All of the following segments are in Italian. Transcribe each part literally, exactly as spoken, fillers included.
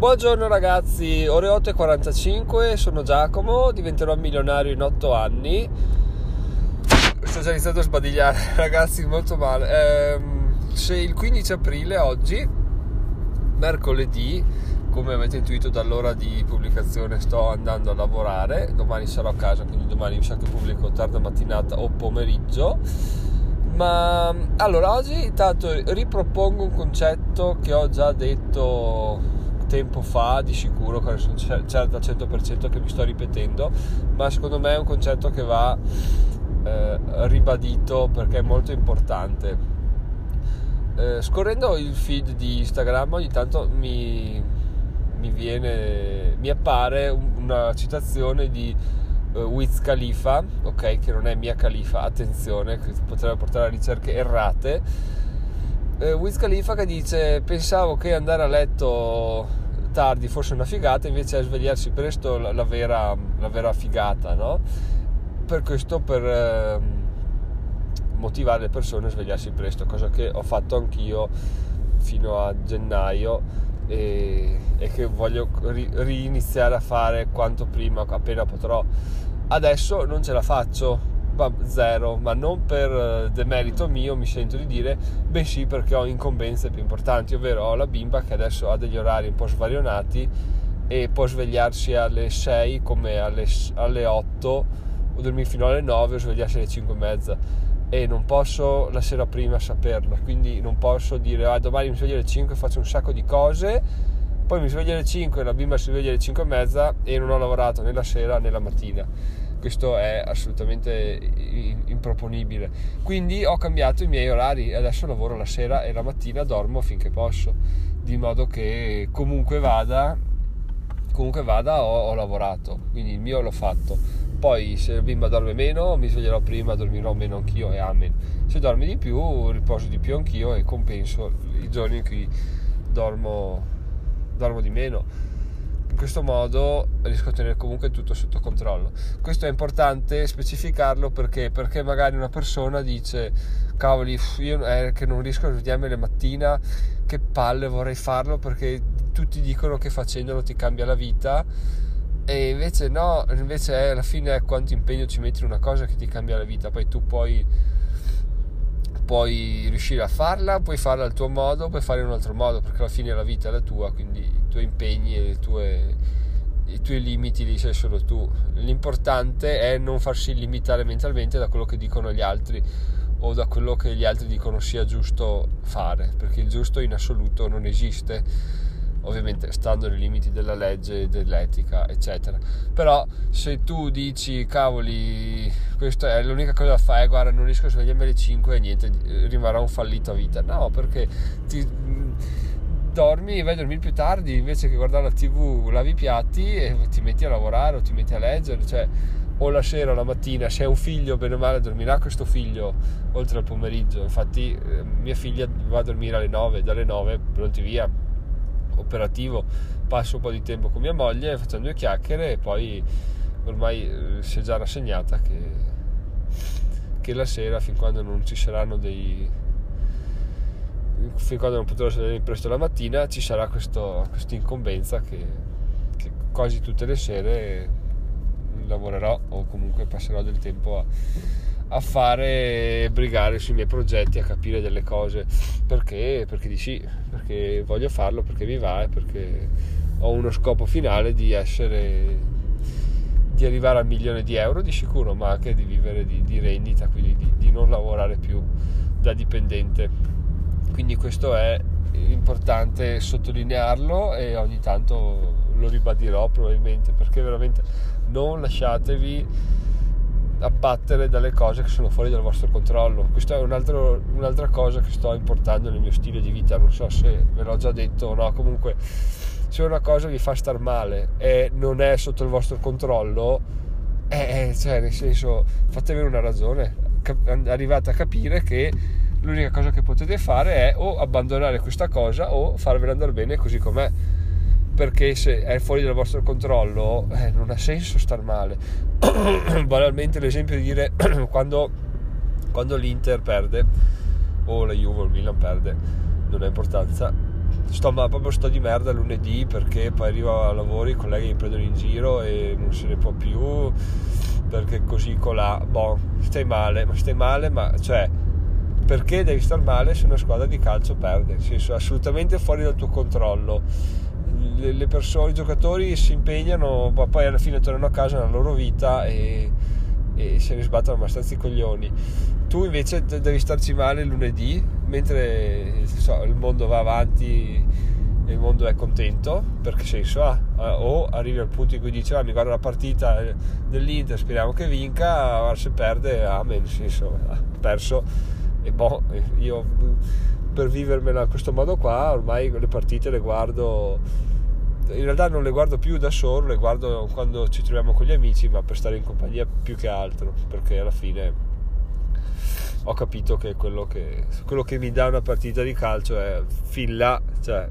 Buongiorno ragazzi, ore otto e quarantacinque, sono Giacomo, diventerò milionario in otto anni. Sto già iniziando a sbadigliare ragazzi, molto male. Ehm, se il quindici aprile, oggi, mercoledì, come avete intuito dall'ora di pubblicazione, sto andando a lavorare. Domani sarò a casa, quindi domani mi sa che pubblico tarda mattinata o pomeriggio. Ma allora oggi intanto ripropongo un concetto che ho già detto tempo fa, di sicuro, che sono certo al cento per cento che mi sto ripetendo, ma secondo me è un concetto che va eh, ribadito perché è molto importante. Eh, scorrendo il feed di Instagram ogni tanto mi, mi viene, mi appare una citazione di eh, Wiz Khalifa, ok, che non è Mia Khalifa, attenzione, che potrebbe portare a ricerche errate. Eh, Wiz Khalifa che dice: pensavo che andare a letto tardi fosse una figata, invece a svegliarsi presto la, la, vera, la vera figata, no? Per questo, per eh, motivare le persone a svegliarsi presto, cosa che ho fatto anch'io fino a gennaio e, e che voglio ri, riniziare a fare quanto prima, appena potrò. Adesso non ce la faccio, zero, ma non per demerito mio, mi sento di dire, bensì perché ho incombenze più importanti, ovvero ho la bimba che adesso ha degli orari un po' svarionati e può svegliarsi alle sei come alle, alle otto, o dormire fino alle nove o svegliarsi alle cinque e mezza, e non posso la sera prima saperlo, quindi non posso dire ah, domani mi sveglio alle cinque e faccio un sacco di cose, poi mi sveglio alle cinque e la bimba si sveglia alle cinque e mezza e non ho lavorato né la sera né la mattina. Questo è assolutamente improponibile, quindi ho cambiato i miei orari, adesso lavoro la sera e la mattina dormo finché posso, di modo che comunque vada comunque vada ho, ho lavorato, quindi il mio l'ho fatto. Poi se la bimba dorme meno mi sveglierò prima, dormirò meno anch'io e amen, se dormi di più riposo di più anch'io e compenso i giorni in cui dormo, dormo di meno. In questo modo riesco a tenere comunque tutto sotto controllo. Questo è importante specificarlo perché perché magari una persona dice cavoli, io eh, che non riesco a svegliarmi la mattina, che palle, vorrei farlo perché tutti dicono che facendolo ti cambia la vita, e invece no, invece è, alla fine è quanto impegno ci metti in una cosa che ti cambia la vita. Poi tu puoi puoi riuscire a farla, puoi farla al tuo modo, puoi fare in un altro modo, perché alla fine la vita è la tua, quindi i tuoi impegni e le tue, i tuoi limiti li sei solo tu. L'importante è non farsi limitare mentalmente da quello che dicono gli altri o da quello che gli altri dicono sia giusto fare, perché il giusto in assoluto non esiste, ovviamente stando nei limiti della legge, dell'etica eccetera. Però se tu dici cavoli, questa è l'unica cosa da fare, guarda non riesco a svegliarmi alle cinque e niente, rimarrà un fallito a vita, no, perché ti dormi e vai a dormire più tardi, invece che guardare la tv lavi i piatti e ti metti a lavorare o ti metti a leggere, cioè o la sera o la mattina. Se è un figlio, bene o male dormirà questo figlio oltre al pomeriggio, infatti mia figlia va a dormire alle nove, dalle nove pronti via, operativo, passo un po' di tempo con mia moglie facendo due chiacchiere e poi ormai si è già rassegnata che, che la sera, fin quando non ci saranno dei fin quando non potrò svegliarmi presto la mattina, ci sarà questa incombenza che, che quasi tutte le sere lavorerò o comunque passerò del tempo a a fare e brigare sui miei progetti, a capire delle cose perché perché di sì, perché voglio farlo, perché mi va e perché ho uno scopo finale di essere, di arrivare a milione di euro di sicuro, ma anche di vivere di, di rendita, quindi di, di non lavorare più da dipendente. Quindi questo è importante sottolinearlo e ogni tanto lo ribadirò probabilmente, perché veramente non lasciatevi abbattere dalle cose che sono fuori dal vostro controllo. Questa è un altro, un'altra cosa che sto importando nel mio stile di vita, non so se ve l'ho già detto o no, comunque se una cosa vi fa star male e non è sotto il vostro controllo, eh, cioè nel senso fatevene una ragione, arrivate a capire che l'unica cosa che potete fare è o abbandonare questa cosa o farvela andare bene così com'è, perché se è fuori dal vostro controllo eh, non ha senso star male. Banalmente l'esempio di dire quando, quando l'Inter perde o la Juve o il Milan perde, non ha importanza, sto ma proprio sto di merda lunedì, perché poi arrivo a lavoro, i colleghi mi prendono in giro e non se ne può più, perché così colà, boh, stai male, ma stai male, ma cioè perché devi star male se una squadra di calcio perde? Nel senso, assolutamente fuori dal tuo controllo. Le, le persone, i giocatori si impegnano, ma poi alla fine tornano a casa nella loro vita e, e se ne sbattono abbastanza i coglioni. Tu invece devi starci male lunedì, mentre so, il mondo va avanti e il mondo è contento, perché senso ha? Ah, o arrivi al punto in cui dici, ah, mi guardo la partita dell'Inter, speriamo che vinca, se perde, amen, senso, ha perso, e boh, io per vivermela in questo modo qua, ormai le partite le guardo... In realtà non le guardo più da solo, le guardo quando ci troviamo con gli amici, ma per stare in compagnia più che altro, perché alla fine ho capito che quello che, quello che mi dà una partita di calcio è fin là, cioè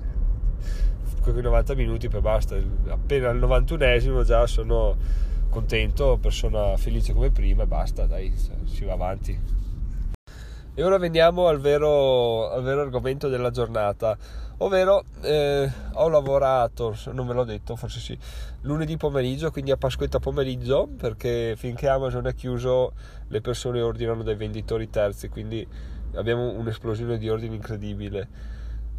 quei novanta minuti per basta, appena al novantunesimo già sono contento, persona felice come prima e basta, dai, cioè, si va avanti. E ora veniamo al vero, al vero argomento della giornata, ovvero eh, ho lavorato, non ve l'ho detto, forse sì, lunedì pomeriggio, quindi a Pasquetta pomeriggio, perché finché Amazon è chiuso le persone ordinano dai venditori terzi, quindi abbiamo un'esplosione di ordini incredibile,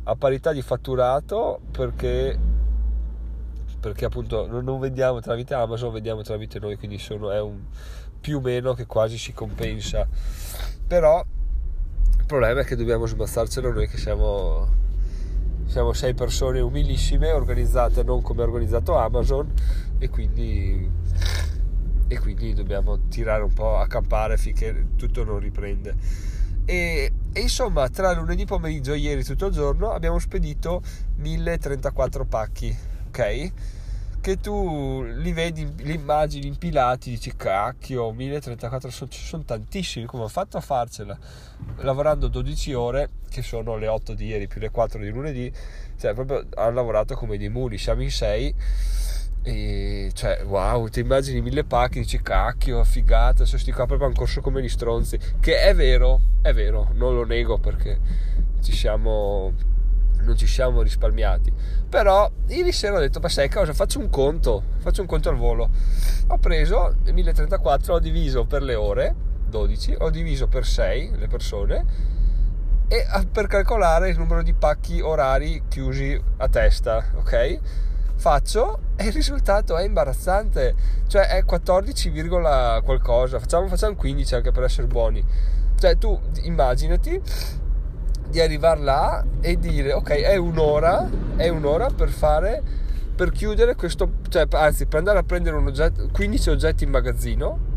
a parità di fatturato, perché, perché appunto non vendiamo tramite Amazon, vendiamo tramite noi, quindi sono, è un più o meno che quasi si compensa, però... Il problema è che dobbiamo sbazzarcelo noi che siamo, siamo sei persone umilissime, organizzate non come ha organizzato Amazon, e quindi, e quindi dobbiamo tirare un po' a campare finché tutto non riprende. E, e insomma, tra lunedì pomeriggio e ieri tutto il giorno abbiamo spedito mille e trentaquattro pacchi, ok? Che tu li vedi, li immagini impilati, dici cacchio, mille e trentaquattro sono, sono tantissimi, come ho fatto a farcela lavorando dodici ore, che sono le otto di ieri più le quattro di lunedì, cioè proprio hanno lavorato come dei muli, siamo in sei e cioè wow, ti immagini mille pacchi, dici cacchio, figata, se sti qua proprio hanno corso come gli stronzi, che è vero, è vero, non lo nego, perché ci siamo... non ci siamo risparmiati, però ieri sera ho detto, ma sai cosa, faccio un conto faccio un conto al volo, ho preso mille e trentaquattro, ho diviso per le ore dodici, ho diviso per sei le persone, e per calcolare il numero di pacchi orari chiusi a testa, ok? Faccio e il risultato è imbarazzante, cioè è quattordici, qualcosa, facciamo, facciamo quindici anche per essere buoni, cioè tu immaginati di arrivare là e dire ok, è un'ora è un'ora per fare per chiudere questo, cioè anzi per andare a prendere un oggetto, quindici oggetti in magazzino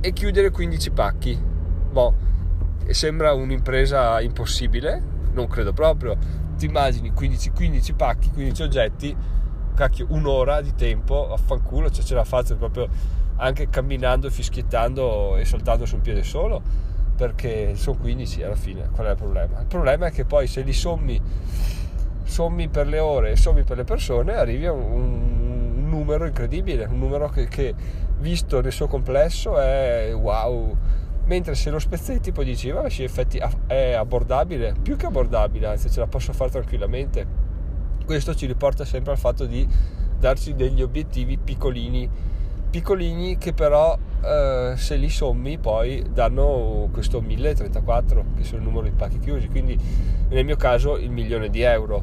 e chiudere quindici pacchi, boh, sembra un'impresa impossibile, non credo proprio, ti immagini quindici pacchi, quindici oggetti, cacchio, un'ora di tempo, affanculo, cioè ce la faccio proprio anche camminando, fischiettando e saltando su un piede solo, perché sono quindici alla fine. Qual è il problema? Il problema è che poi se li sommi sommi per le ore e sommi per le persone arrivi a un, un numero incredibile, un numero che, che visto nel suo complesso è wow, mentre se lo spezzetti poi dici vabbè sì, in effetti è abbordabile, più che abbordabile, anzi ce la posso fare tranquillamente. Questo ci riporta sempre al fatto di darci degli obiettivi piccolini piccolini che però eh, se li sommi poi danno questo mille e trentaquattro, che sono il numero di pacchi chiusi, quindi nel mio caso il milione di euro,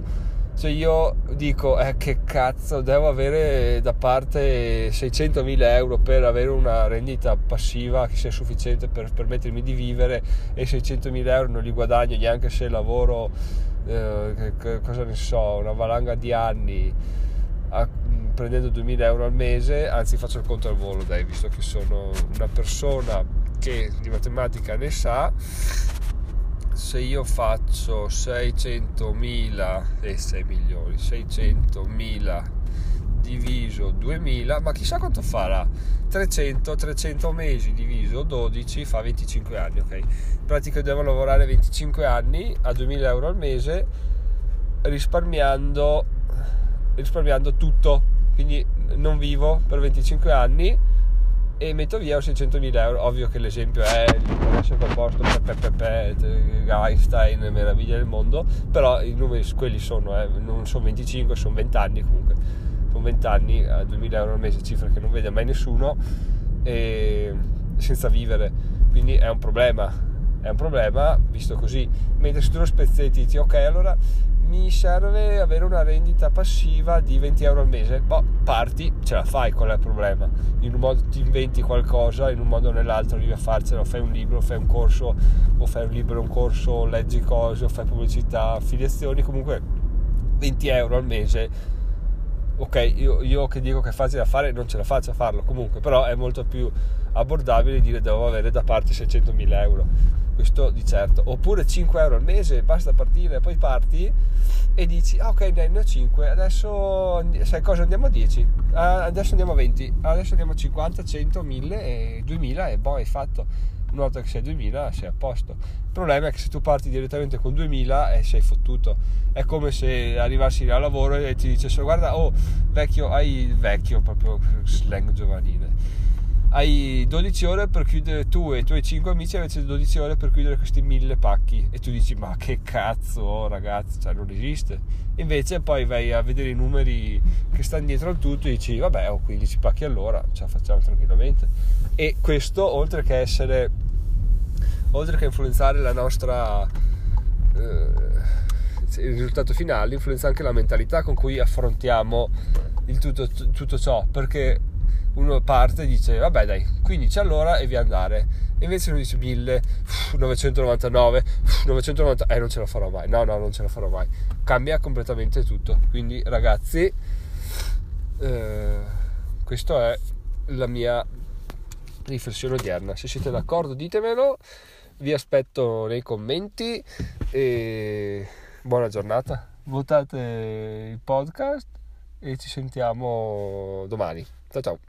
cioè io dico eh, che cazzo, devo avere da parte seicentomila euro per avere una rendita passiva che sia sufficiente per permettermi di vivere, e seicentomila euro non li guadagno neanche se lavoro eh, che, che, cosa ne so, una valanga di anni a, prendendo duemila euro al mese, anzi faccio il conto al volo, dai, visto che sono una persona che di matematica ne sa, se io faccio seicentomila e sei milioni, seicentomila diviso duemila, ma chissà quanto farà, trecento mesi diviso dodici fa venticinque anni, ok? In pratica devo lavorare venticinque anni a duemila euro al mese, risparmiando risparmiando tutto, quindi non vivo per venticinque anni e metto via seicentomila euro. Ovvio che l'esempio è il lascio composto pe, pe, pe, pe, Einstein, meraviglia del mondo, però i numeri quelli sono, eh, non sono venticinque, sono venti anni, comunque sono venti anni a duemila euro al mese, cifra che non vede mai nessuno e senza vivere, quindi è un problema, è un problema visto così. Mentre se tu lo spezzetti, dici ok, allora mi serve avere una rendita passiva di venti euro al mese, boh, parti, ce la fai, qual è il problema? In un modo ti inventi qualcosa, in un modo o nell'altro arrivi a farcela, fai un libro, fai un corso, o fai un libro, un corso, leggi cose, o fai pubblicità, affiliazioni, comunque venti euro al mese, ok, io, io che dico che è facile da fare, non ce la faccio a farlo comunque, però è molto più abbordabile dire devo avere da parte seicentomila euro. Questo di certo. Oppure cinque euro al mese, basta partire, poi parti e dici ah, ok, ne ho cinque, adesso sai cosa, andiamo a dieci, adesso andiamo a venti, adesso andiamo a cinquanta, cento, mille e duemila e poi hai fatto. Una volta che sei a duemila sei a posto. Il problema è che se tu parti direttamente con duemila eh, sei fottuto. È come se arrivassi al lavoro e ti dicessero guarda, oh vecchio, hai il vecchio, proprio slang giovanile, hai dodici ore per chiudere, tu e i tuoi cinque amici avete dodici ore per chiudere questi mille pacchi, e tu dici ma che cazzo, oh ragazzo, cioè non esiste. Invece poi vai a vedere i numeri che stanno dietro al tutto e dici vabbè, ho quindici pacchi all'ora, ce la facciamo tranquillamente. E questo, oltre che essere, oltre che influenzare la nostra eh, il risultato finale, influenza anche la mentalità con cui affrontiamo il tutto, tutto ciò, perché uno parte e dice vabbè dai, quindici all'ora e via andare, e invece uno dice mille, novecentonovantanove, novecentonovanta, eh non ce la farò mai, no no non ce la farò mai, cambia completamente tutto. Quindi ragazzi, eh, questa è la mia riflessione odierna, se siete d'accordo ditemelo, vi aspetto nei commenti e buona giornata, votate il podcast e ci sentiamo domani. Ciao ciao.